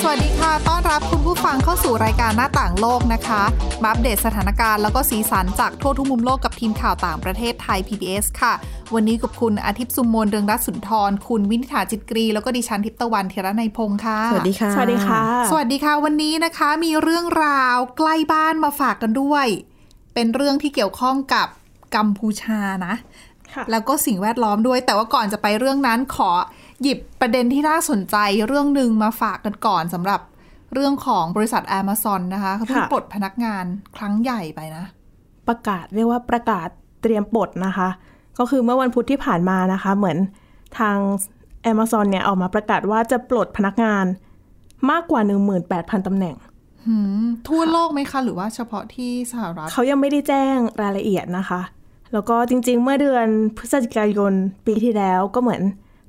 สวัสดีค่ะต้อนรับคุณผู้ฟังเข้าสู่รายการหน้าต่างโลกนะคะมาอัปเดตสถานการณ์แล้วก็สีสันจากทั่วทุกมุมโลกกับทีมข่าวต่างประเทศไทย PBS ค่ะวันนี้กับคุณอาทิตย์สุมนต์เรืองรัตน์สุนทรคุณวินิษฐาจิตกรีแล้วก็ดิฉันทิพย์ตะวันธีรนัยพงค์ค่ะสวัสดีค่ะสวัสดีค่ะสวัสดีค่ะวันนี้นะคะมีเรื่องราวใกล้บ้านมาฝากกันด้วยเป็นเรื่องที่เกี่ยวข้องกับกัมพูชานะแล้วก็สิ่งแวดล้อมด้วยแต่ว่าก่อนจะไปเรื่องนั้นขอหยิบประเด็นที่น่าสนใจเรื่องนึงมาฝากกันก่อนสำหรับเรื่องของบริษัท Amazon นะคะเขาเพิ่งปลดพนักงานครั้งใหญ่ไปนะประกาศเรียกว่าประกาศเตรียมปลดนะคะก็คือเมื่อวันพุธที่ผ่านมานะคะเหมือนทาง Amazon เนี่ยออกมาประกาศว่าจะปลดพนักงานมากกว่า 18,000 ตำแหน่งทั่วโลกไหมคะหรือว่าเฉพาะที่สหรัฐเขายังไม่ได้แจ้งรายละเอียดนะคะแล้วก็จริงๆเมื่อเดือนพฤศจิกายนปีที่แล้วก็เหมือน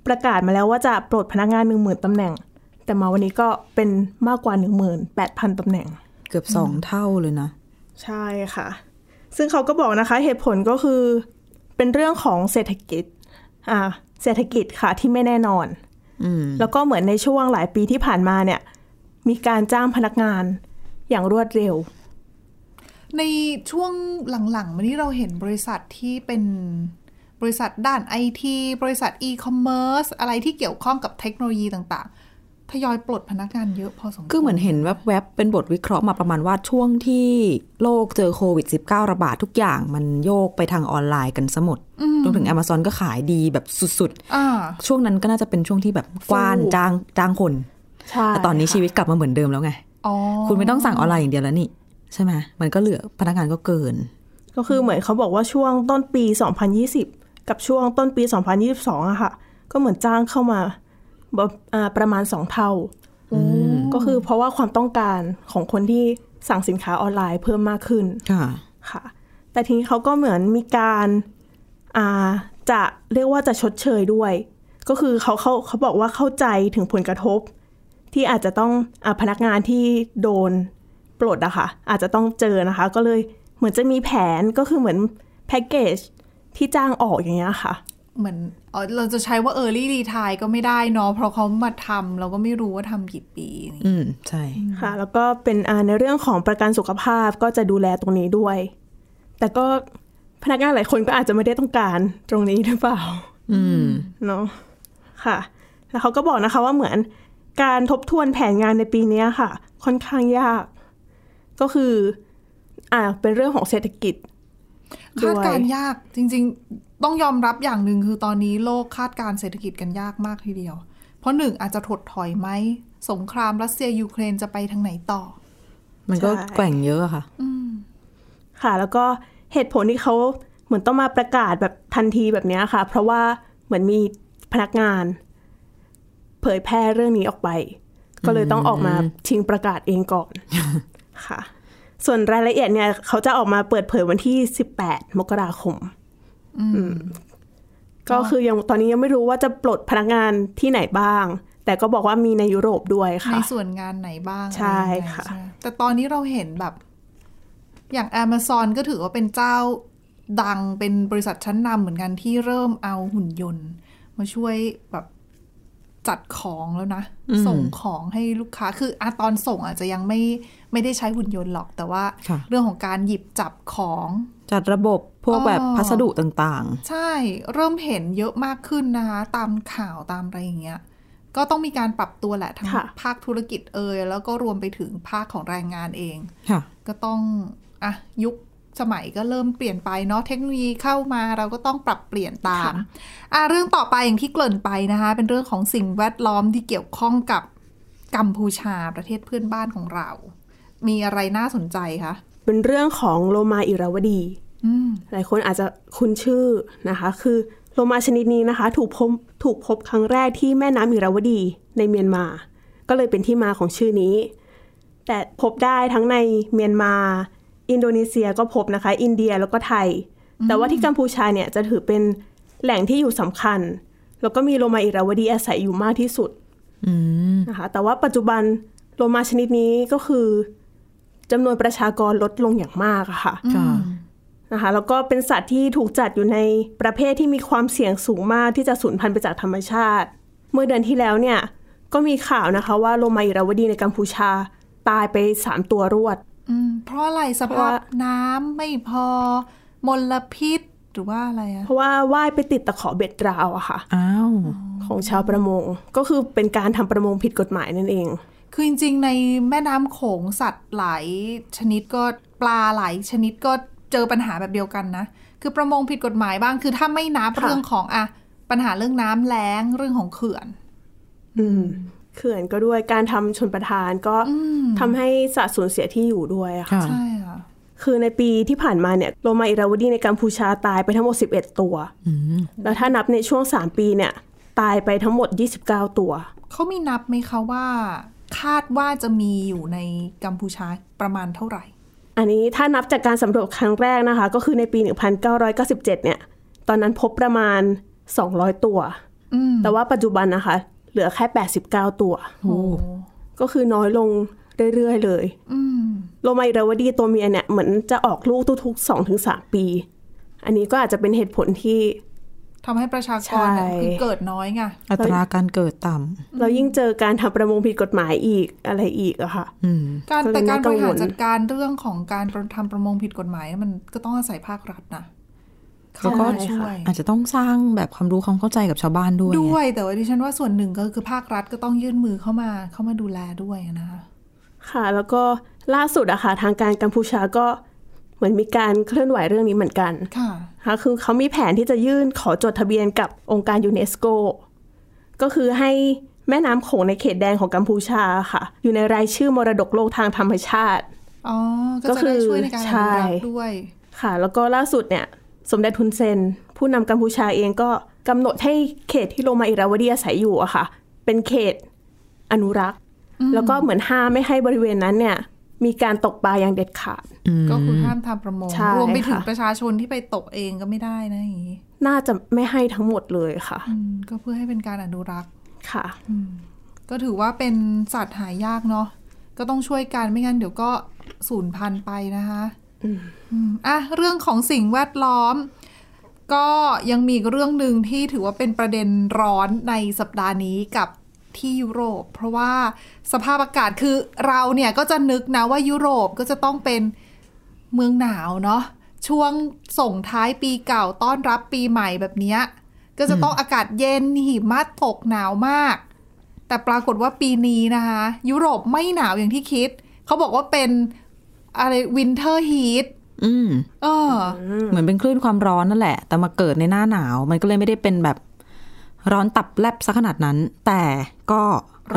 ประกาศมาแล้วว่าจะปลดพนักงาน 10,000 ตำแหน่งแต่มาวันนี้ก็เป็นมากกว่า 18,000 ตำแหน่งเกือบ2เท่าเลยนะใช่ค่ะซึ่งเขาก็บอกนะคะเหตุผลก็คือเป็นเรื่องของเศรษฐกิจค่ะที่ไม่แน่นอนแล้วก็เหมือนในช่วงหลายปีที่ผ่านมาเนี่ยมีการจ้างพนักงานอย่างรวดเร็วในช่วงหลังๆมานี้เราเห็นบริษัทที่เป็นบริษัทด้าน IT บริษัท e-commerce อะไรที่เกี่ยวข้องกับเทคโนโลยีต่างๆทยอยปลดพนักงานเยอะพอสมควรก็เหมือนเห็นแวบๆเป็นบทวิเคราะห์มาประมาณว่าช่วงที่โลกเจอโควิด -19 ระบาดทุกอย่างมันโยกไปทางออนไลน์กันซะหมดรวมถึง Amazon ก็ขายดีแบบสุดๆช่วงนั้นก็น่าจะเป็นช่วงที่แบบกว้านจ้างคนแต่ตอนนี้ชีวิตกลับมาเหมือนเดิมแล้วไงคุณไม่ต้องสั่งออนไลน์อย่างเดียวแล้วนี่ใช่ไหมมันก็เหลือพนักงานก็เกินก็คือเหมือนเขาบอกว่าช่วงต้นปี2020กับช่วงต้นปี2022อะค่ะก็เหมือนจ้างเข้ามาประมาณ2เท่าก็คือเพราะว่าความต้องการของคนที่สั่งสินค้าออนไลน์เพิ่มมากขึ้นค่ะแต่ทีนี้เขาก็เหมือนมีการจะเรียกว่าจะชดเชยด้วยก็คือเขาบอกว่าเข้าใจถึงผลกระทบที่อาจจะต้องพนักงานที่โดนปลดอะค่ะอาจจะต้องเจอนะคะก็เลยเหมือนจะมีแผนก็คือเหมือนแพ็กเกจที่จ้างออกอย่างเงี้ยค่ะเหมือนเราจะใช้ว่า early retire ก็ไม่ได้เนาะเพราะเขามาทำเราก็ไม่รู้ว่าทำกี่ปีใช่ค่ะแล้วก็เป็นในเรื่องของประกันสุขภาพก็จะดูแลตรงนี้ด้วยแต่ก็พนักงานหลายคนก็อาจจะไม่ได้ต้องการตรงนี้หรือเปล่าเนาะค่ะแล้วเขาก็บอกนะคะว่าเหมือนการทบทวนแผนงานในปีนี้ค่ะค่อนข้างยากก็คือเป็นเรื่องของเศรษฐกิจคาดการยากจริงๆต้องยอมรับอย่างหนึ่งคือตอนนี้โลกคาดการเศรษฐกิจกันยากมากทีเดียวเพราะหนึ่งอาจจะถดถอยไหมสงครามรัสเซียยูเครนจะไปทางไหนต่อมันก็แกว่งเยอะค่ะค่ะแล้วก็เหตุผลที่เขาเหมือนต้องมาประกาศแบบทันทีแบบนี้ค่ะเพราะว่าเหมือนมีพนักงานเผยแพร่เรื่องนี้ออกไปก็เลยต้องออกมาชิงประกาศเองก่อนค่ะส่วนรายละเอียดเนี่ยเขาจะออกมาเปิดเผยวันที่18มกราคมก็คือยังตอนนี้ยังไม่รู้ว่าจะปลดพนักงานที่ไหนบ้างแต่ก็บอกว่ามีในยุโรปด้วยค่ะในส่วนงานไหนบ้างใช่ค่ะแต่ตอนนี้เราเห็นแบบอย่าง Amazon ก็ถือว่าเป็นเจ้าดังเป็นบริษัทชั้นนำเหมือนกันที่เริ่มเอาหุ่นยนต์มาช่วยแบบจัดของแล้วนะส่งของให้ลูกค้าคือตอนส่งอาจจะยังไม่ได้ใช้หุ่นยนต์หรอกแต่ว่าเรื่องของการหยิบจับของจัดระบบพวกแบบพัสดุต่างๆใช่เริ่มเห็นเยอะมากขึ้นนะคะตามข่าวตามอะไรอย่างเงี้ยก็ต้องมีการปรับตัวแหละทั้งภาคธุรกิจแล้วก็รวมไปถึงภาคของแรงงานเองก็ต้องยุคสมัยก็เริ่มเปลี่ยนไปเนาะเทคโนโลยีเข้ามาเราก็ต้องปรับเปลี่ยนตามเรื่องต่อไปอย่างที่เกริ่นไปนะคะเป็นเรื่องของสิ่งแวดล้อมที่เกี่ยวข้องกับกัมพูชาประเทศเพื่อนบ้านของเรามีอะไรน่าสนใจคะเป็นเรื่องของโลมาอิราวดีหลายคนอาจจะคุ้นชื่อนะคะคือโลมาชนิดนี้นะคะถูกพบครั้งแรกที่แม่น้ำอิราวดีในเมียนมาก็เลยเป็นที่มาของชื่อนี้แต่พบได้ทั้งในเมียนมาอินโดนีเซียก็พบนะคะอินเดียแล้วก็ไทยแต่ว่าที่กัมพูชาเนี่ยจะถือเป็นแหล่งที่อยู่สำคัญแล้วก็มีโลมาอิราวดีอาศัยอยู่มากที่สุดนะคะแต่ว่าปัจจุบัน โลมาชนิดนี้ก็คือจำนวนประชากรลดลงอย่างมากค่ะนะคะแล้วก็เป็นสัตว์ที่ถูกจัดอยู่ในประเภทที่มีความเสี่ยงสูงมากที่จะสูญพันธุ์ไปจากธรรมชาติเมื่อเดือนที่แล้วเนี่ยก็มีข่าวนะคะว่าโลมาอิราวดีในกัมพูชาตายไป3ตัวรวดเพราะอะไรสภาพน้ำไม่พอมลพิษหรือว่าอะไรอ่ะเพราะว่าว่ายไปติดตะขอเบ็ดราวอะค่ะของชาวประมงก็คือเป็นการทำประมงผิดกฎหมายนั่นเองคือจริงๆในแม่น้ำโขงสัตว์หลายชนิดก็ปลาหลายชนิดก็เจอปัญหาแบบเดียวกันนะคือประมงผิดกฎหมายบ้างคือถ้าไม่นับเรื่องของอะปัญหาเรื่องน้ำแล้งเรื่องของเขื่อนเขื่อนก็ด้วยการทำชลประทานก็ทำให้สัตว์สูญเสียที่อยู่ด้วยค่ะใช่ค่ะคือในปีที่ผ่านมาเนี่ยโลมาอิราวดีในกัมพูชาตายไปทั้งหมด11ตัวแล้วถ้านับในช่วง3ปีเนี่ยตายไปทั้งหมด29ตัวเขามีนับไหมคะว่าคาดว่าจะมีอยู่ในกัมพูชาประมาณเท่าไหร่อันนี้ถ้านับจากการสำรวจครั้งแรกนะคะก็คือในปี1997เนี่ยตอนนั้นพบประมาณ200ตัวแต่ว่าปัจจุบันนะคะเหลือแค่89ตัวก็คือน้อยลงเรื่อยๆเลยโลมาอิราวดีตัวเมียเนี่ยเหมือนจะออกลูกทุกๆ 2-3 ปีอันนี้ก็อาจจะเป็นเหตุผลที่ทำให้ประชากรคือเกิดน้อยไงอัตราการเกิดต่ำเรายิ่งเจอการทำประมงผิดกฎหมายอีกอะไรอีกอะค่ะการบริหารจัดการเรื่องของการทำประมงผิดกฎหมายมันก็ต้องอาศัยภาครัฐนะเขาก็ช่วยอาจจะต้องสร้างแบบความรู้ความเข้าใจกับชาวบ้านด้วยแต่ว่าดิฉันว่าส่วนหนึ่งก็คือภาครัฐก็ต้องยื่นมือเข้ามาดูแลด้วยนะคะค่ะแล้วก็ล่าสุดอะค่ะทางการกัมพูชาก็เหมือนมีการเคลื่อนไหวเรื่องนี้เหมือนกันค่ะคือเขามีแผนที่จะยื่นขอจดทะเบียนกับองค์การยูเนสโกก็คือให้แม่น้ำโขงในเขตแดงของกัมพูชาค่ะอยู่ในรายชื่อมรดกโลกทางธรรมชาติก็จะได้ช่วยในการอนุรักษ์ด้วยค่ะแล้วก็ล่าสุดเนี่ยสมเด็จฮุนเซนผู้นำกัมพูชาเองก็กำหนดให้เขตที่โลมาอิราวดีอาศัยอยู่อะค่ะเป็นเขตอนุรักษ์แล้วก็เหมือนห้ามไม่ให้บริเวณนั้นเนี่ยมีการตกปลาอย่างเด็ดขาดก็คือห้ามทำประมงรวมไปถึงประชาชนที่ไปตกเองก็ไม่ได้นะอย่างนี้น่าจะไม่ให้ทั้งหมดเลยค่ะก็เพื่อให้เป็นการอนุรักษ์ค่ะก็ถือว่าเป็นสัตว์หายากเนาะก็ต้องช่วยกันไม่งั้นเดี๋ยวก็สูญพันธุ์ไปนะคะเรื่องของสิ่งแวดล้อมก็ยังมีเรื่องหนึ่งที่ถือว่าเป็นประเด็นร้อนในสัปดาห์นี้กับที่ยุโรปเพราะว่าสภาพอากาศคือเราเนี่ยก็จะนึกนะว่ายุโรปก็จะต้องเป็นเมืองหนาวเนาะช่วงส่งท้ายปีเก่าต้อนรับปีใหม่แบบนี้ก็จะต้องอากาศเย็นหิมะตกหนาวมากแต่ปรากฏว่าปีนี้นะคะยุโรปไม่หนาวอย่างที่คิดเขาบอกว่าเป็นอะไรวินเทอร์ฮีทเหมือนเป็นคลื่นความร้อนนั่นแหละแต่มาเกิดในหน้าหนาวมันก็เลยไม่ได้เป็นแบบร้อนตับแลบซะขนาดนั้นแต่ก็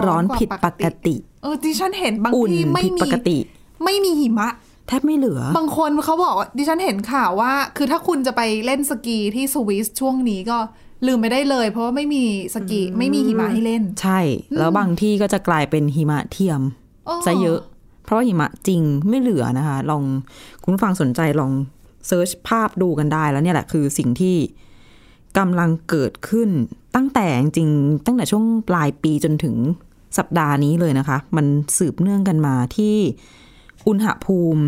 ร้อนผิดปกติดิฉันเห็นบางที่ไม่มีหิมะแทบไม่เหลือบางคนเขาบอกดิฉันเห็นข่าวว่าคือถ้าคุณจะไปเล่นสกีที่สวิสช่วงนี้ก็ลืมไปได้เลยเพราะว่าไม่มีสกีไม่มีหิมะให้เล่นใช่แล้วบางที่ก็จะกลายเป็นหิมะเทียมซะเยอะเพราะหิมะจริงไม่เหลือนะคะลองคุณผู้ฟังสนใจลองเซิร์ชภาพดูกันได้แล้วเนี่ยแหละคือสิ่งที่กำลังเกิดขึ้นตั้งแต่จริงตั้งแต่ช่วงปลายปีจนถึงสัปดาห์นี้เลยนะคะมันสืบเนื่องกันมาที่อุณหภูมิ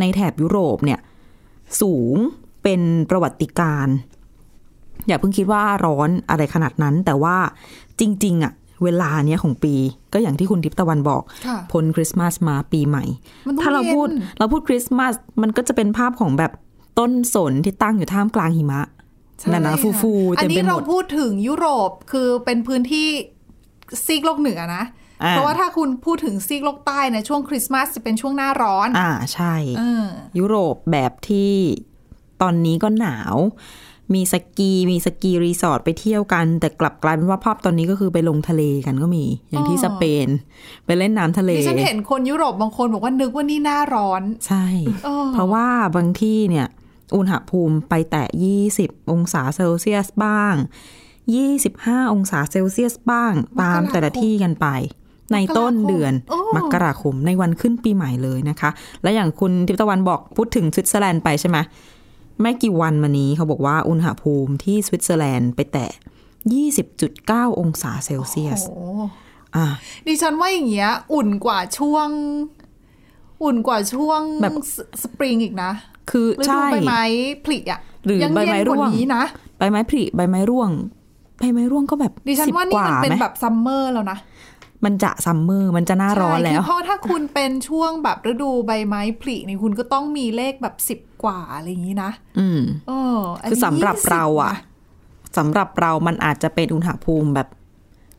ในแถบยุโรปเนี่ยสูงเป็นประวัติการณ์อย่าเพิ่งคิดว่าร้อนอะไรขนาดนั้นแต่ว่าจริงๆอะเวลาเนี้ยของปีก็อย่างที่คุณทิพย์ตะวันบอกพ้นคริสต์มาสมาปีใหม่ถ้าเราพูดคริสต์มาสมันก็จะเป็นภาพของแบบต้นสนที่ตั้งอยู่ท่ามกลางหิมะนานาฟูๆอันนี้เราพูดถึงยุโรปคือเป็นพื้นที่ซีกโลกเหนือนะเพราะว่าถ้าคุณพูดถึงซีกโลกใต้ในช่วงคริสต์มาสจะเป็นช่วงหน้าร้อนใช่ยุโรปแบบที่ตอนนี้ก็หนาวมีสกีรีสอร์ทไปเที่ยวกันแต่กลับกลายเป็นว่าภาพตอนนี้ก็คือไปลงทะเลกันก็มีอย่างที่สเปนไปเล่นน้ำทะเลดิฉันเห็นคนยุโรปบางคนบอกว่านึกว่านี่หน้าร้อนใช่เพราะว่าบางที่เนี่ยอุณหภูมิไปแตะ20องศาเซลเซียสบ้าง25องศาเซลเซียสบ้างตามแต่ละที่กันไปในต้นเดือนมกราคมในวันขึ้นปีใหม่เลยนะคะและอย่างคุณทิพย์ตะวันบอกพูดถึงสวิตเซอร์แลนด์ไปใช่ไหมไม่กี่วันมานี้เขาบอกว่าอุณหภูมิที่สวิตเซอร์แลนด์ไปแตะ 20.9 องศาเซลเซียส ดิฉันว่าอย่างเงี้ยอุ่นกว่าช่วงแบบสปริงอีกนะคือใช่ใบไม้ผลิอ่ะหรือใบไม้ร่วงนะใบไม้ผลิใบไม้ร่วงก็แบบดิฉันว่านี่มันเป็นแบบซัมเมอร์แล้วนะมันจะซัมเมอร์มันจะหน้าร้อนแล้วเพราะถ้าคุณเป็นช่วงแบบฤดูใบไม้ผลินี่คุณก็ต้องมีเลขแบบ10กว่าอะไรอย่างนี้นะคือสำหรับเราอะสำหรับเรามันอาจจะเป็นอุณหภูมิแบบ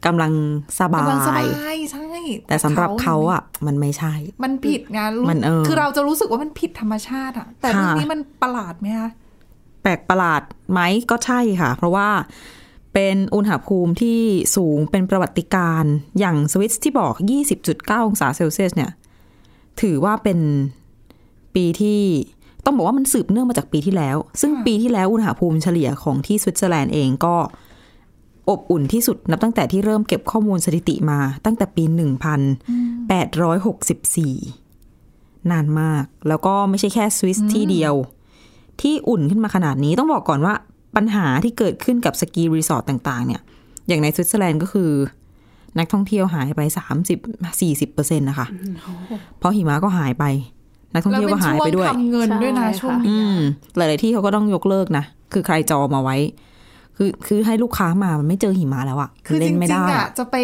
กำลังสบายใช่แต่สำหรับเขาอ่ะมันไม่ใช่มันผิดไงคือเราจะรู้สึกว่ามันผิดธรรมชาติอ่ะแต่เรื่องนี้มันประหลาดไหมคะแปลกประหลาดไหมก็ใช่ค่ะเพราะว่าเป็นอุณหภูมิที่สูงเป็นประวัติการณ์อย่างสวิตซ์ที่บอก 20.9 องศาเซลเซียสเนี่ยถือว่าเป็นปีที่ต้องบอกว่ามันสืบเนื่องมาจากปีที่แล้วซึ่งปีที่แล้วอุณหภูมิเฉลี่ยของที่สวิตเซอร์แลนด์เองก็อบอุ่นที่สุดนับตั้งแต่ที่เริ่มเก็บข้อมูลสถิติมาตั้งแต่ปี 1864 นานมากแล้วก็ไม่ใช่แค่สวิสที่เดียวที่อุ่นขึ้นมาขนาดนี้ต้องบอกก่อนว่าปัญหาที่เกิดขึ้นกับสกีรีสอร์ทต่างๆเนี่ยอย่างในสวิตเซอร์แลนด์ก็คือนักท่องเที่ยวหายไป 30-40% นะคะเพราะหิมะก็หายไปนักท่องเที่ยวก็หายไปด้วยแล้วเป็นช่วงทำเงินด้วยนะช่วงนี้หลายๆที่เขาก็ต้องยกเลิกนะคือใครจองมาไว้คือให้ลูกค้ามามันไม่เจอหิมะแล้วอ่ะคือเล่นไม่ได้คือจริงๆอ่ะจะไป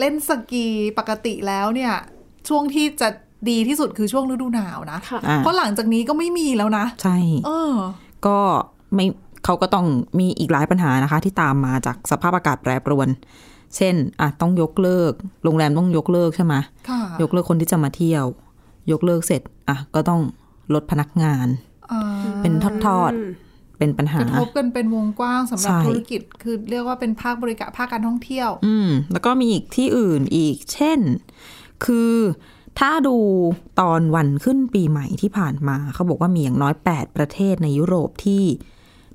เล่นสกีปกติแล้วเนี่ยช่วงที่จะดีที่สุดคือช่วงฤดูหนาวนะเพราะหลังจากนี้ก็ไม่มีแล้วนะใช่ก็ไม่เขาก็ต้องมีอีกหลายปัญหานะคะที่ตามมาจากสภาพอากาศแปรปรวนเช่นอ่ะต้องยกเลิกโรงแรมต้องยกเลิกใช่ไหมยกเลิกคนที่จะมาเที่ยวยกเลิกเสร็จอ่ะก็ต้องลดพนักงานเป็นทอดเป็นปัญหากระทบกันเป็นวงกว้างสำหรับธุรกิจคือเรียกว่าเป็นภาคบริการภาคการท่องเที่ยวแล้วก็มีอีกที่อื่นอีกเช่นคือถ้าดูตอนวันขึ้นปีใหม่ที่ผ่านมาเขาบอกว่ามีอย่างน้อย8ประเทศในยุโรปที่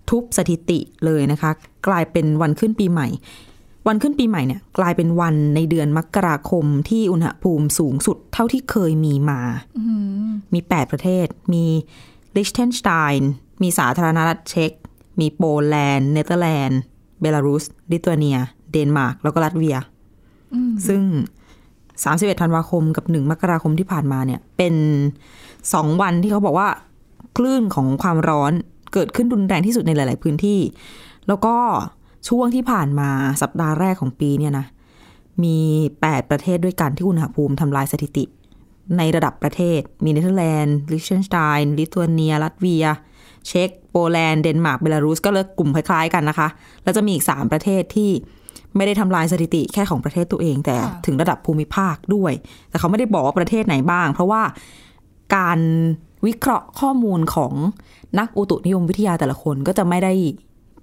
ทุบสถิติเลยนะคะกลายเป็นวันขึ้นปีใหม่วันขึ้นปีใหม่เนี่ยกลายเป็นวันในเดือนมกราคมที่อุณหภูมิสูงสุดเท่าที่เคยมีมามี8ประเทศมีลิชเทนสไตน์มีสาธารณรัฐเช็กมีโปแลนด์เนเธอร์แลนด์เบลารุสลิทัวเนียเดนมาร์กแล้วก็ลัตเวียซึ่ง31 ธันวาคมกับ 1 มกราคมที่ผ่านมาเนี่ยเป็น2วันที่เขาบอกว่าคลื่นของความร้อนเกิดขึ้นรุนแรงที่สุดในหลายๆพื้นที่แล้วก็ช่วงที่ผ่านมาสัปดาห์แรกของปีเนี่ยนะมี8ประเทศด้วยกันที่อุณหภูมิทำลายสถิติในระดับประเทศมีเนเธอร์แลนด์ลิชเทนสไตน์ลิทัวเนียลัตเวียเช็กโปแลนด์เดนมาร์กเบลารุสก็เลยกลุ่มคล้ายๆกันนะคะแล้วจะมีอีก3ประเทศที่ไม่ได้ทำลายสถิติแค่ของประเทศตัวเองแต่ถึงระดับภูมิภาคด้วยแต่เขาไม่ได้บอกว่าประเทศไหนบ้างเพราะว่าการวิเคราะห์ข้อมูลของนักอุตุนิยมวิทยาแต่ละคนก็จะไม่ได้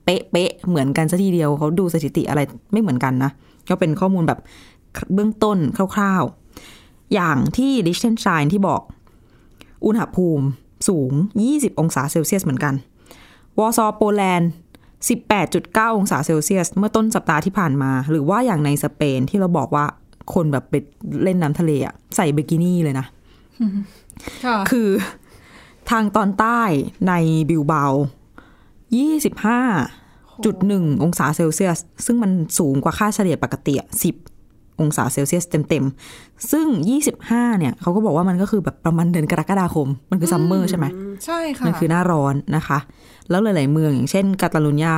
เป๊ะๆเหมือนกันซะทีเดียวเขาดูสถิติอะไรไม่เหมือนกันนะก็เป็นข้อมูลแบบเบื้องต้นคร่าวๆอย่างที่ลิชเทนสไตน์ที่บอกอุณหภูมิสูง20องศาเซลเซียสเหมือนกันวอร์ซอโปแลนด์ 18.9 องศาเซลเซียสเมื่อต้นสัปดาห์ที่ผ่านมาหรือว่าอย่างในสเปนที่เราบอกว่าคนแบบไปเล่นน้ำทะเลอ่ะใส่บิกินี่เลยนะ คือทางตอนใต้ในบิลเบา 25.1 องศาเซลเซียสซึ่งมันสูงกว่าค่าเฉลี่ยปกติ10องศาเซลเซียสเต็มๆซึ่ง25เนี่ยเขาก็บอกว่ามันก็คือแบบประมาณเดือนกรกฎาคมมันคือซัมเมอร์ใช่ไหมใช่ค่ะมันคือหน้าร้อนนะคะแล้วหลายๆเมืองอย่างเช่นกาตาลุญญา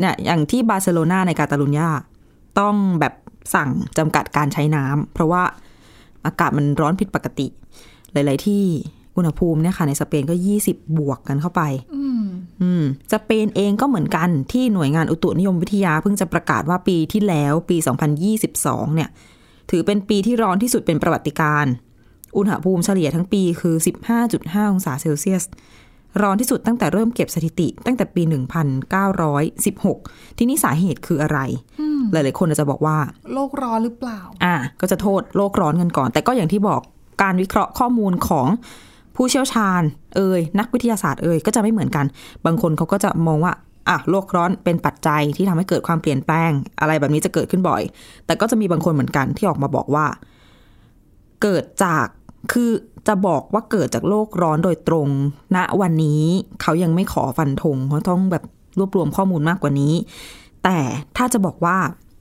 เนี่ยอย่างที่บาร์เซโลนาในกาตาลุญญาต้องแบบสั่งจำกัดการใช้น้ำเพราะว่าอากาศมันร้อนผิดปกติหลายๆที่อุณหภูมิเนี่ยค่ะในสเปนก็20บวกกันเข้าไปสเปนเองก็เหมือนกันที่หน่วยงานอุตุนิยมวิทยาเพิ่งจะประกาศว่าปีที่แล้วปี2022เนี่ยถือเป็นปีที่ร้อนที่สุดเป็นประวัติการณ์อุณหภูมิเฉลี่ยทั้งปีคือ 15.5 องศาเซลเซียสร้อนที่สุดตั้งแต่เริ่มเก็บสถิติตั้งแต่ปี1916ทีนี้สาเหตุคืออะไรหลายๆคนจะบอกว่าโลกร้อนหรือเปล่าก็จะโทษโลกร้อนกันก่อนแต่ก็อย่างที่บอกการวิเคราะห์ข้อมูลของผู้เชี่ยวชาญนักวิทยาศาสตร์ก็จะไม่เหมือนกันบางคนเขาก็จะมองว่าอ่ะโลกร้อนเป็นปัจจัยที่ทำให้เกิดความเปลี่ยนแปลงอะไรแบบนี้จะเกิดขึ้นบ่อยแต่ก็จะมีบางคนเหมือนกันที่ออกมาบอกว่าเกิดจากคือจะบอกว่าเกิดจากโลกร้อนโดยตรงณวันนี้เขายังไม่ขอฟันธงเขาต้องแบบรวบรวมข้อมูลมากกว่านี้แต่ถ้าจะบอกว่า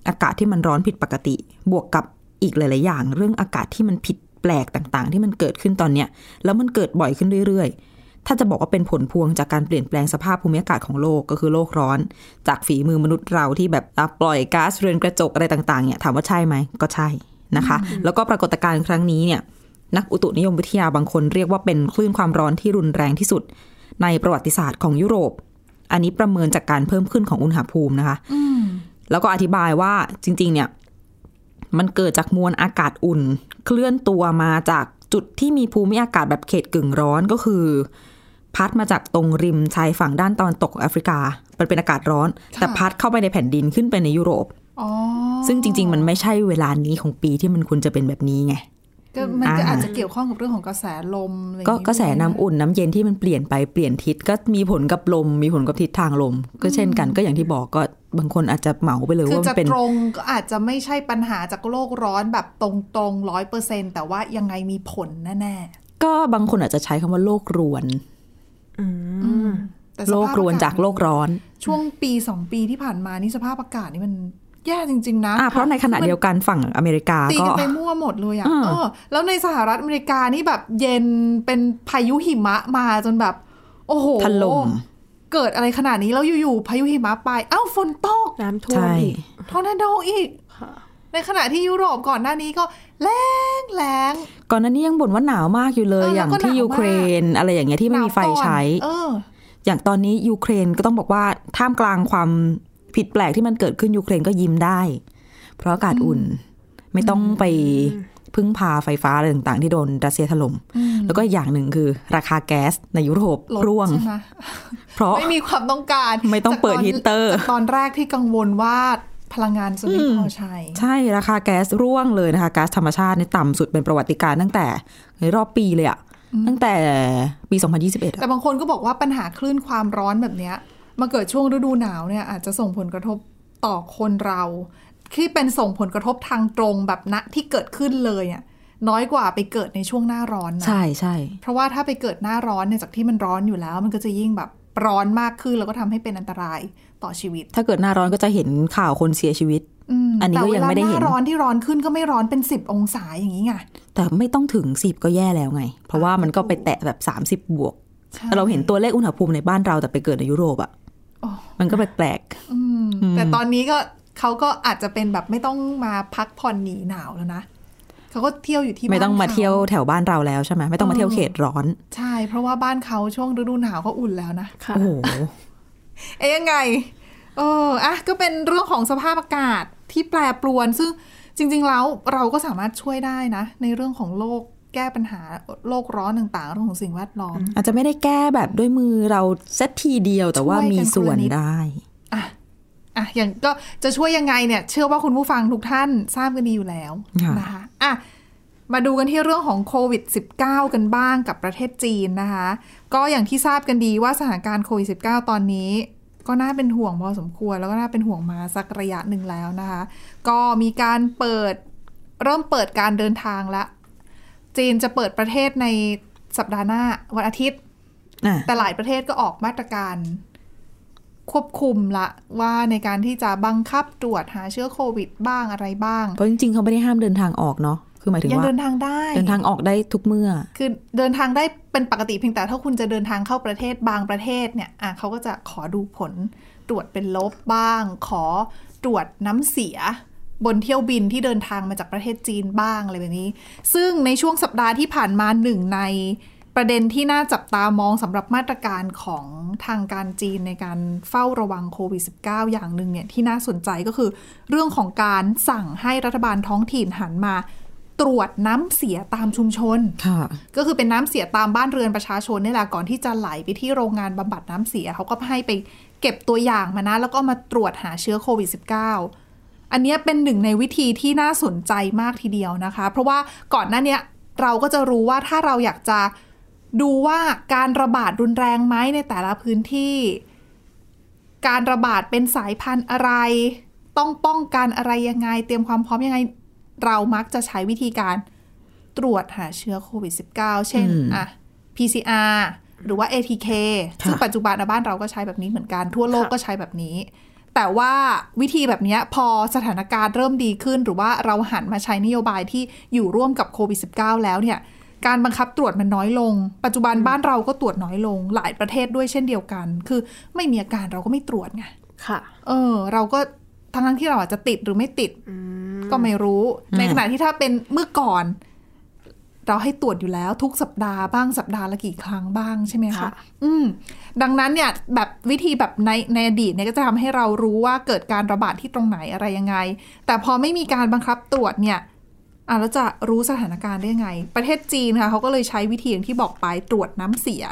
อากาศที่มันร้อนผิดปกติบวกกับ อีกหลายๆอย่างเรื่องอากาศที่มันผิดแปลกต่างๆที่มันเกิดขึ้นตอนเนี้ยแล้วมันเกิดบ่อยขึ้นเรื่อยๆถ้าจะบอกว่าเป็นผลพวงจากการเปลี่ยนแปลงสภาพภูมิอากาศของโลกก็คือโลกร้อนจากฝีมือมนุษย์เราที่แบบปล่อยก๊าซเรือนกระจกอะไรต่างๆเนี่ยถามว่าใช่ไหมก็ใช่นะคะแล้วก็ปรากฏการณ์ครั้งนี้เนี่ยนักอุตุนิยมวิทยาบางคนเรียกว่าเป็นคลื่นความร้อนที่รุนแรงที่สุดในประวัติศาสตร์ของยุโรปอันนี้ประเมินจากการเพิ่มขึ้นของอุณหภูมินะคะแล้วก็อธิบายว่าจริงๆเนี่ยมันเกิดจากมวลอากาศอุ่นเคลื่อนตัวมาจากจุดที่มีภูมิอากาศแบบเขตกึ่งร้อนก็คือพัดมาจากตรงริมชายฝั่งด้านตอนตกแอฟริกามันเป็นอากาศร้อนแต่พัดเข้าไปในแผ่นดินขึ้นไปในยุโรปซึ่งจริงๆมันไม่ใช่เวลานี้ของปีที่มันควรจะเป็นแบบนี้ไงก็มันก็อาจจะเกี่ยวข้องกับเรื่องของกระแสลมอะไรอย่างเงี้ยกระแสน้ำอุ่นน้ำเย็นที่มันเปลี่ยนไปเปลี่ยนทิศก็มีผลกับลมมีผลกับทิศทางลมก็เช่นกันก็อย่างที่บอกก็บางคนอาจจะเหมาไปเลยว่าเป็นตรงก็อาจจะไม่ใช่ปัญหาจากโลกร้อนแบบตรงๆ 100% แต่ว่ายังไงมีผลแน่ๆก็บางคนอาจจะใช้คำว่าโลกรวนโลกรวนจากโลกร้อนช่วงปี2ปีที่ผ่านมานี่สภาพอากาศนี่มันแย่จริงๆนะเพราะในขณะเดียวกันฝั่งอเมริกาก็ตีกันไปมั่วหมดเลยอ่ะแล้วในสหรัฐอเมริกานี่แบบเย็นเป็นพายุหิมะมาจนแบบโอ้โหถล่มเกิดอะไรขนาดนี้แล้วอยู่ๆพายุหิมะไปอ้าวฝนตกน้ำท่วมอีกทอร์นาโดอีกในขณะที่ยุโรปก่อนหน้านี้ก็แรงก่อนหน้านี้ยังบ่นว่าหนาวมากอยู่เลยอย่างที่ยูเครนอะไรอย่างเงี้ยที่ไม่มีไฟใช้อย่างตอนนี้ยูเครนก็ต้องบอกว่าท่ามกลางความผิดแปลกที่มันเกิดขึ้นยูเครนก็ยิ้มได้เพราะอากาศอุ่นไม่ต้องไปพึ่งพาไฟฟ้าอะไรต่างๆที่โดนรัสเซียถล่มแล้วก็อย่างหนึ่งคือราคาแก๊สในยุโรปร่วงเพราะไม่มีความต้องการไม่ต้องเปิดฮีเตอร์ตอนแรกที่กังวลว่าพลังงานจะไม่พอใช้ใช่ราคาแก๊สร่วงเลยนะคะแก๊สธรรมชาติในต่ำสุดเป็นประวัติการณ์ตั้งแต่ในรอบปีเลยอะตั้งแต่ปี2021แต่บางคนก็บอกว่าปัญหาคลื่นความร้อนแบบเนี้ยมาเกิดช่วงฤดูหนาวเนี่ยอาจจะส่งผลกระทบต่อคนเราที่เป็นส่งผลกระทบทางตรงแบบณที่เกิดขึ้นเลยเนี่ยน้อยกว่าไปเกิดในช่วงหน้าร้อนนะใช่ๆเพราะว่าถ้าไปเกิดหน้าร้อนเนี่ยจากที่มันร้อนอยู่แล้วมันก็จะยิ่งแบบร้อนมากขึ้นแล้วก็ทำให้เป็นอันตรายต่อชีวิตถ้าเกิดหน้าร้อนก็จะเห็นข่าวคนเสียชีวิตอันนี้ก็ยังไม่ได้เห็นแต่เวลาหน้าร้อนที่ร้อนขึ้นก็ไม่ร้อนเป็น10องศาอย่างนี้ไงแต่ไม่ต้องถึง10ก็แย่แล้วไงเพราะว่ามันก็ไปแตะแบบ30บวกเราเห็นตัวเลขอุณหภูมิในบ้านเราแต่ไปเกิดในยุโรปอ่ะมันก็แปลกๆแต่ตอนนี้ก็เขาก็อาจจะเป็นแบบไม่ต้องมาพักผ่อนหนีหนาวแล้วนะเขาก็เที่ยวอยู่ที่ไม่ต้องมาเที่ยวแถวบ้านเราแล้วใช่ไหมไม่ต้องมาเที่ยวเขตร้อนใช่เพราะว่าบ้านเขาช่วงฤดูหนาวเขาอุ่นแล้วนะโอ้โหยังไงอ่ะก็เป็นเรื่องของสภาพอากาศที่แปรปรวนซึ่งจริงๆแล้วเราก็สามารถช่วยได้นะในเรื่องของโลกแก้ปัญหาโลกร้อนต่างๆเรื่องของสิ่งแวดล้อมอาจจะไม่ได้แก้แบบด้วยมือเราเซ็ตทีเดียวแต่ว่ามีส่วนได้อ่ะอย่างก็จะช่วยยังไงเนี่ยเชื่อว่าคุณผู้ฟังทุกท่านทราบกันดีอยู่แล้วนะคะอ่ะมาดูกันที่เรื่องของโควิด -19 กันบ้างกับประเทศจีนนะคะก็อย่างที่ทราบกันดีว่าสถานการณ์โควิด -19 ตอนนี้ก็น่าเป็นห่วงพอสมควรแล้วก็น่าเป็นห่วงมาสักระยะหนึ่งแล้วนะคะก็มีการเริ่มเปิดการเดินทางละจีนจะเปิดประเทศในสัปดาห์หน้าวันอาทิตย์แต่หลายประเทศก็ออกมาตรการควบคุมละว่าในการที่จะบังคับตรวจหาเชื้อโควิดบ้างอะไรบ้างเพราะจริงๆเขาไม่ได้ห้ามเดินทางออกเนาะคือหมายถึงว่ายังเดินทางออกได้ทุกเมื่อคือเดินทางได้เป็นปกติเพียงแต่ถ้าคุณจะเดินทางเข้าประเทศบางประเทศเนี่ยเขาก็จะขอดูผลตรวจเป็นลบบ้างขอตรวจน้ำเสียบนเที่ยวบินที่เดินทางมาจากประเทศจีนบ้างอะไรแบบนี้ซึ่งในช่วงสัปดาห์ที่ผ่านมาหนึ่งในประเด็นที่น่าจับตามองสำหรับมาตรการของทางการจีนในการเฝ้าระวังโควิด -19 อย่างหนึ่งเนี่ยที่น่าสนใจก็คือเรื่องของการสั่งให้รัฐบาลท้องถิ่นหันมาตรวจน้ำเสียตามชุมชนก็คือเป็นน้ำเสียตามบ้านเรือนประชาชนนี่แหละก่อนที่จะไหลไปที่โรงงานบำบัดน้ำเสียเขาก็ให้ไปเก็บตัวอย่างมานะแล้วก็มาตรวจหาเชื้อโควิด -19อันนี้เป็นหนึ่งในวิธีที่น่าสนใจมากทีเดียวนะคะเพราะว่าก่อนหน้านี้เราก็จะรู้ว่าถ้าเราอยากจะดูว่าการระบาดรุนแรงไหมในแต่ละพื้นที่การระบาดเป็นสายพันธุ์อะไรต้องป้องกันอะไรยังไงเตรียมความพร้อมยังไงเรามักจะใช้วิธีการตรวจหาเชื้อโควิด -19 เช่นPCR หรือว่า ATK ซึ่งปัจจุบันในบ้านเราก็ใช้แบบนี้เหมือนกันทั่วโลกก็ใช้แบบนี้ แต่ว่าวิธีแบบนี้พอสถานการณ์เริ่มดีขึ้นหรือว่าเราหันมาใช้นโยบายที่อยู่ร่วมกับโควิด -19 แล้วเนี่ยการบังคับตรวจมันน้อยลงปัจจุบันบ้านเราก็ตรวจน้อยลงหลายประเทศด้วยเช่นเดียวกันคือไม่มีอาการเราก็ไม่ตรวจไงค่ะเราก็ทั้งที่เราอาจจะติดหรือไม่ติดก็ไม่รู้ในขณะที่ถ้าเป็นเมื่อก่อนเราให้ตรวจอยู่แล้วทุกสัปดาห์บ้างสัปดาห์ละกี่ครั้งบ้างใช่ไหมคะดังนั้นเนี่ยแบบวิธีแบบในอดีตเนี่ยก็จะทำให้เรารู้ว่าเกิดการระบาดที่ตรงไหนอะไรยังไงแต่พอไม่มีการบังคับตรวจเนี่ยแล้วจะรู้สถานการณ์ได้ยังไงประเทศจีนค่ะเขาก็เลยใช้วิธีอย่างที่บอกไปตรวจน้ำเสีย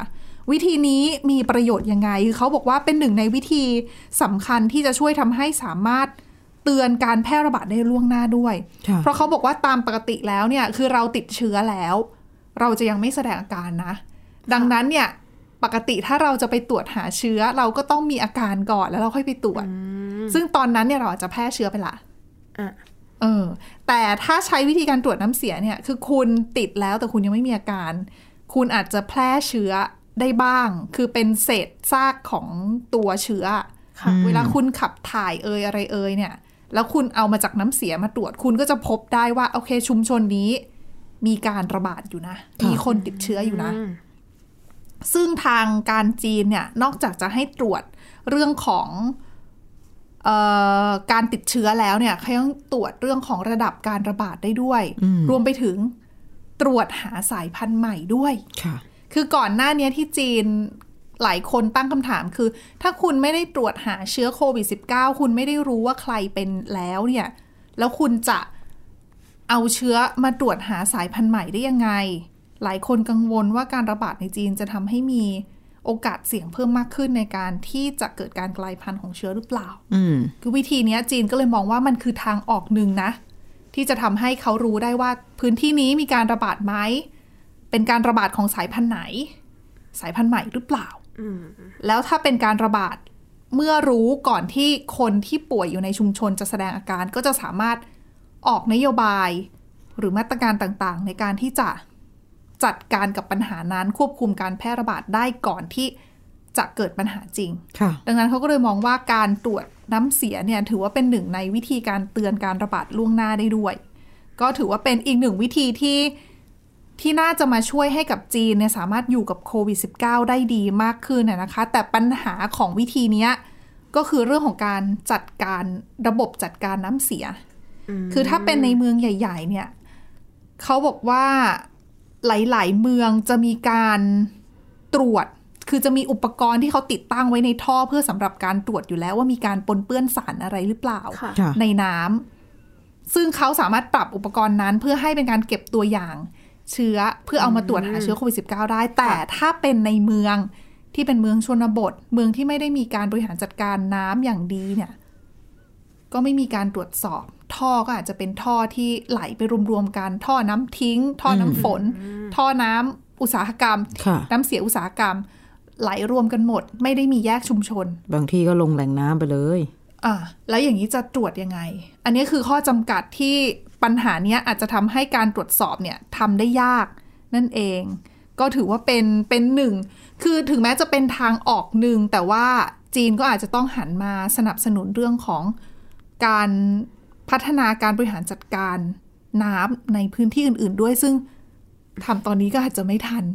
วิธีนี้มีประโยชน์ยังไงคือเขาบอกว่าเป็นหนึ่งในวิธีสำคัญที่จะช่วยทำให้สามารถเตือนการแพร่ระบาดได้ล่วงหน้าด้วยเพราะเขาบอกว่าตามปกติแล้วเนี่ยคือเราติดเชื้อแล้วเราจะยังไม่แสดงอาการนะดังนั้นเนี่ยปกติถ้าเราจะไปตรวจหาเชื้อเราก็ต้องมีอาการก่อนแล้วเราค่อยไปตรวจซึ่งตอนนั้นเนี่ยเราอาจจะแพร่เชื้อไปละแต่ถ้าใช้วิธีการตรวจน้ำเสียเนี่ยคือคุณติดแล้วแต่คุณยังไม่มีอาการคุณอาจจะแพร่เชื้อได้บ้างคือเป็นเศษซากของตัวเชื้อเวลาคุณขับถ่ายอะไรเนี่ยแล้วคุณเอามาจากน้ำเสียมาตรวจคุณก็จะพบได้ว่าโอเคชุมชนนี้มีการระบาดอยู่นะมีคนติดเชื้ออยู่นะซึ่งทางการจีนเนี่ยนอกจากจะให้ตรวจเรื่องของการติดเชื้อแล้วเนี่ยเขาต้องตรวจเรื่องของระดับการระบาดได้ด้วยรวมไปถึงตรวจหาสายพันธุ์ใหม่ด้วยคือก่อนหน้านี้ที่จีนหลายคนตั้งคำถามคือถ้าคุณไม่ได้ตรวจหาเชื้อโควิด -19 คุณไม่ได้รู้ว่าใครเป็นแล้วเนี่ยแล้วคุณจะเอาเชื้อมาตรวจหาสายพันธุ์ใหม่ได้ยังไงหลายคนกังวลว่าการระบาดในจีนจะทำให้มีโอกาสเสี่ยงเพิ่มมากขึ้นในการที่จะเกิดการกลายพันธุ์ของเชื้อหรือเปล่าคือวิธีนี้จีนก็เลยมองว่ามันคือทางออกหนึ่งนะที่จะทำให้เขารู้ได้ว่าพื้นที่นี้มีการระบาดไหมเป็นการระบาดของสายพันธุ์ไหนสายพันธุ์ใหม่หรือเปล่าแล้วถ้าเป็นการระบาดเมื่อรู้ก่อนที่คนที่ป่วยอยู่ในชุมชนจะแสดงอาการก็จะสามารถออกนโยบายหรือมาตรการต่างๆในการที่จะจัดการกับปัญหานั้นควบคุมการแพร่ระบาดได้ก่อนที่จะเกิดปัญหาจริงดังนั้นเขาก็เลยมองว่าการตรวจน้ำเสียเนี่ยถือว่าเป็นหนึ่งในวิธีการเตือนการระบาดล่วงหน้าได้ด้วยก็ถือว่าเป็นอีกหนึ่งวิธีที่น่าจะมาช่วยให้กับจีนเนี่ยสามารถอยู่กับโควิด -19 ได้ดีมากขึ้นนะคะแต่ปัญหาของวิธีนี้ก็คือเรื่องของการจัดการระบบจัดการน้ำเสียคือถ้าเป็นในเมืองใหญ่ๆเนี่ยเขาบอกว่าหลายๆเมืองจะมีการตรวจคือจะมีอุปกรณ์ที่เขาติดตั้งไว้ในท่อเพื่อสำหรับการตรวจอยู่แล้วว่ามีการปนเปื้อนสารอะไรหรือเปล่าในน้ำซึ่งเขาสามารถปรับอุปกรณ์นั้นเพื่อให้เป็นการเก็บตัวอย่างเชื้อเพื่อเอามาตรวจหาเชื้อโควิด -19 ได้แต่ถ้าเป็นในเมืองที่เป็นเมืองชนบทเมืองที่ไม่ได้มีการบริหารจัดการน้ำอย่างดีเนี่ยก็ไม่มีการตรวจสอบท่อก็อาจจะเป็นท่อที่ไหลไปรวมๆกันท่อน้ำทิ้งท่อน้ำฝนท่อน้ำอุตสาหกรรมน้ำเสียอุตสาหกรรมไหลรวมกันหมดไม่ได้มีแยกชุมชนบางทีก็ลงแหล่งน้ำไปเลยแล้วอย่างนี้จะตรวจยังไงอันนี้คือข้อจำกัดที่ปัญหานี้อาจจะทำให้การตรวจสอบเนี่ยทำได้ยากนั่นเองก็ถือว่าเป็นหนึ่งคือถึงแม้จะเป็นทางออกหนึ่งแต่ว่าจีนก็อาจจะต้องหันมาสนับสนุนเรื่องของการพัฒนาการบริหารจัดการน้ำในพื้นที่อื่นๆด้วยซึ่งทำตอนนี้ก็อาจจะไม่ทัน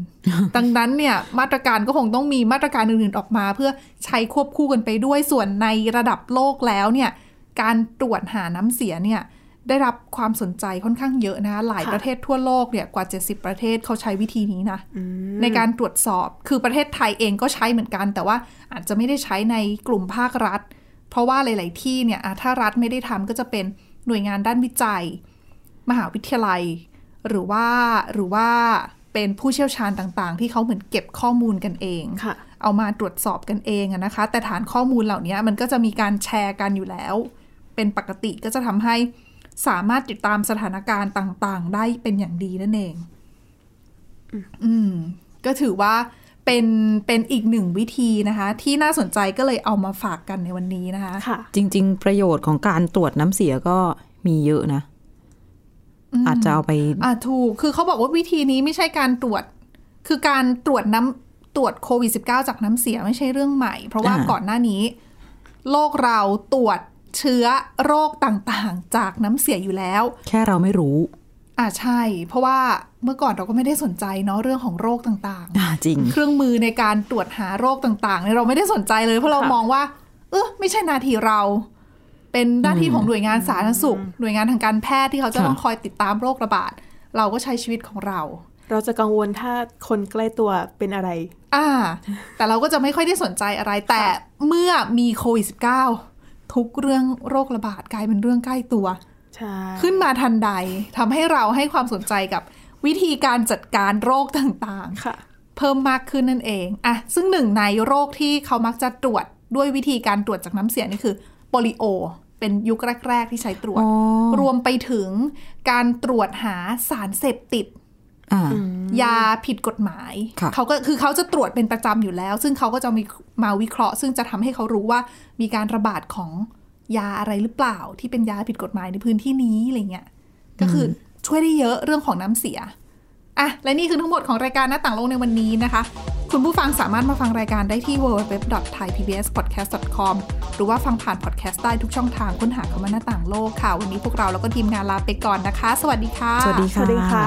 ดังนั้นเนี่ยมาตรการก็คงต้องมีมาตรการอื่นๆออกมาเพื่อใช้ควบคู่กันไปด้วยส่วนในระดับโลกแล้วเนี่ยการตรวจหาน้ำเสียเนี่ยได้รับความสนใจค่อนข้างเยอะนะคะหลายประเทศทั่วโลกเนี่ยกว่า70ประเทศเขาใช้วิธีนี้นะในการตรวจสอบคือประเทศไทยเองก็ใช้เหมือนกันแต่ว่าอาจจะไม่ได้ใช้ในกลุ่มภาครัฐเพราะว่าหลายๆที่เนี่ยถ้ารัฐไม่ได้ทำก็จะเป็นหน่วยงานด้านวิจัยมหาวิทยาลัยหรือว่าเป็นผู้เชี่ยวชาญต่างๆที่เขาเหมือนเก็บข้อมูลกันเองเอามาตรวจสอบกันเองนะคะแต่ฐานข้อมูลเหล่านี้มันก็จะมีการแชร์กันอยู่แล้วเป็นปกติก็จะทำให้สามารถติดตามสถานการณ์ต่างๆได้เป็นอย่างดีนั่นเองก็ถือว่าเป็นอีกหนึ่งวิธีนะคะที่น่าสนใจก็เลยเอามาฝากกันในวันนี้นะคะจริงๆประโยชน์ของการตรวจน้ำเสียก็มีเยอะนะ อาจจะเอาไปถูกคือเขาบอกว่าวิธีนี้ไม่ใช่การตรวจคือการตรวจโควิด-19 จากน้ำเสียไม่ใช่เรื่องใหม่เพราะว่าก่อนหน้านี้ โลกเราตรวจเชื้อโรคต่างๆจากน้ำเสียอยู่แล้วแค่เราไม่รู้ใช่เพราะว่าเมื่อก่อนเราก็ไม่ได้สนใจเนาะเรื่องของโรคต่างๆจริงเครื่องมือในการตรวจหาโรคต่างๆเนี่ยเราไม่ได้สนใจเลยเพราะเรามองว่าไม่ใช่หน้าที่เราเป็นหน้าที่ของหน่วยงานสาธารณสุขหน่วยงานทางการแพทย์ที่เขาจะต้องคอยติดตามโรคระบาดเราก็ใช้ชีวิตของเราจะกังวลถ้าคนใกล้ตัวเป็นอะไรแต่เราก็จะไม่ค่อยได้สนใจอะไรแต่เมื่อมีโควิด-19 ทุกเรื่องโรคระบาดกลายเป็นเรื่องใกล้ตัวขึ้นมาทันใดทำให้เราให้ความสนใจกับวิธีการจัดการโรคต่างๆเพิ่มมากขึ้นนั่นเองซึ่งหนึ่งในโรคที่เขามักจะตรวจด้วยวิธีการตรวจจากน้ำเสียนี่คือโปลิโอเป็นยุคแรกๆที่ใช้ตรวจรวมไปถึงการตรวจหาสารเสพติดยาผิดกฎหมายเขาก็คือเขาจะตรวจเป็นประจำอยู่แล้วซึ่งเขาก็จะมาวิเคราะห์ซึ่งจะทำให้เขารู้ว่ามีการระบาดของยาอะไรหรือเปล่าที่เป็นยาผิดกฎหมายในพื้นที่นี้อะไรเงี้ยก็คือช่วยได้เยอะเรื่องของน้ำเสียและนี่คือทั้งหมดของรายการหน้าต่างโลกในวันนี้นะคะคุณผู้ฟังสามารถมาฟังรายการได้ที่ www.thaipbspodcast.com หรือว่าฟังผ่านพอดแคสต์ได้ทุกช่องทางค้นหาคำว่าหน้าต่างโลกค่ะวันนี้พวกเราแล้วก็ทีมงานลาไปก่อนนะคะสวัสดีค่ะสวัสดีค่ะ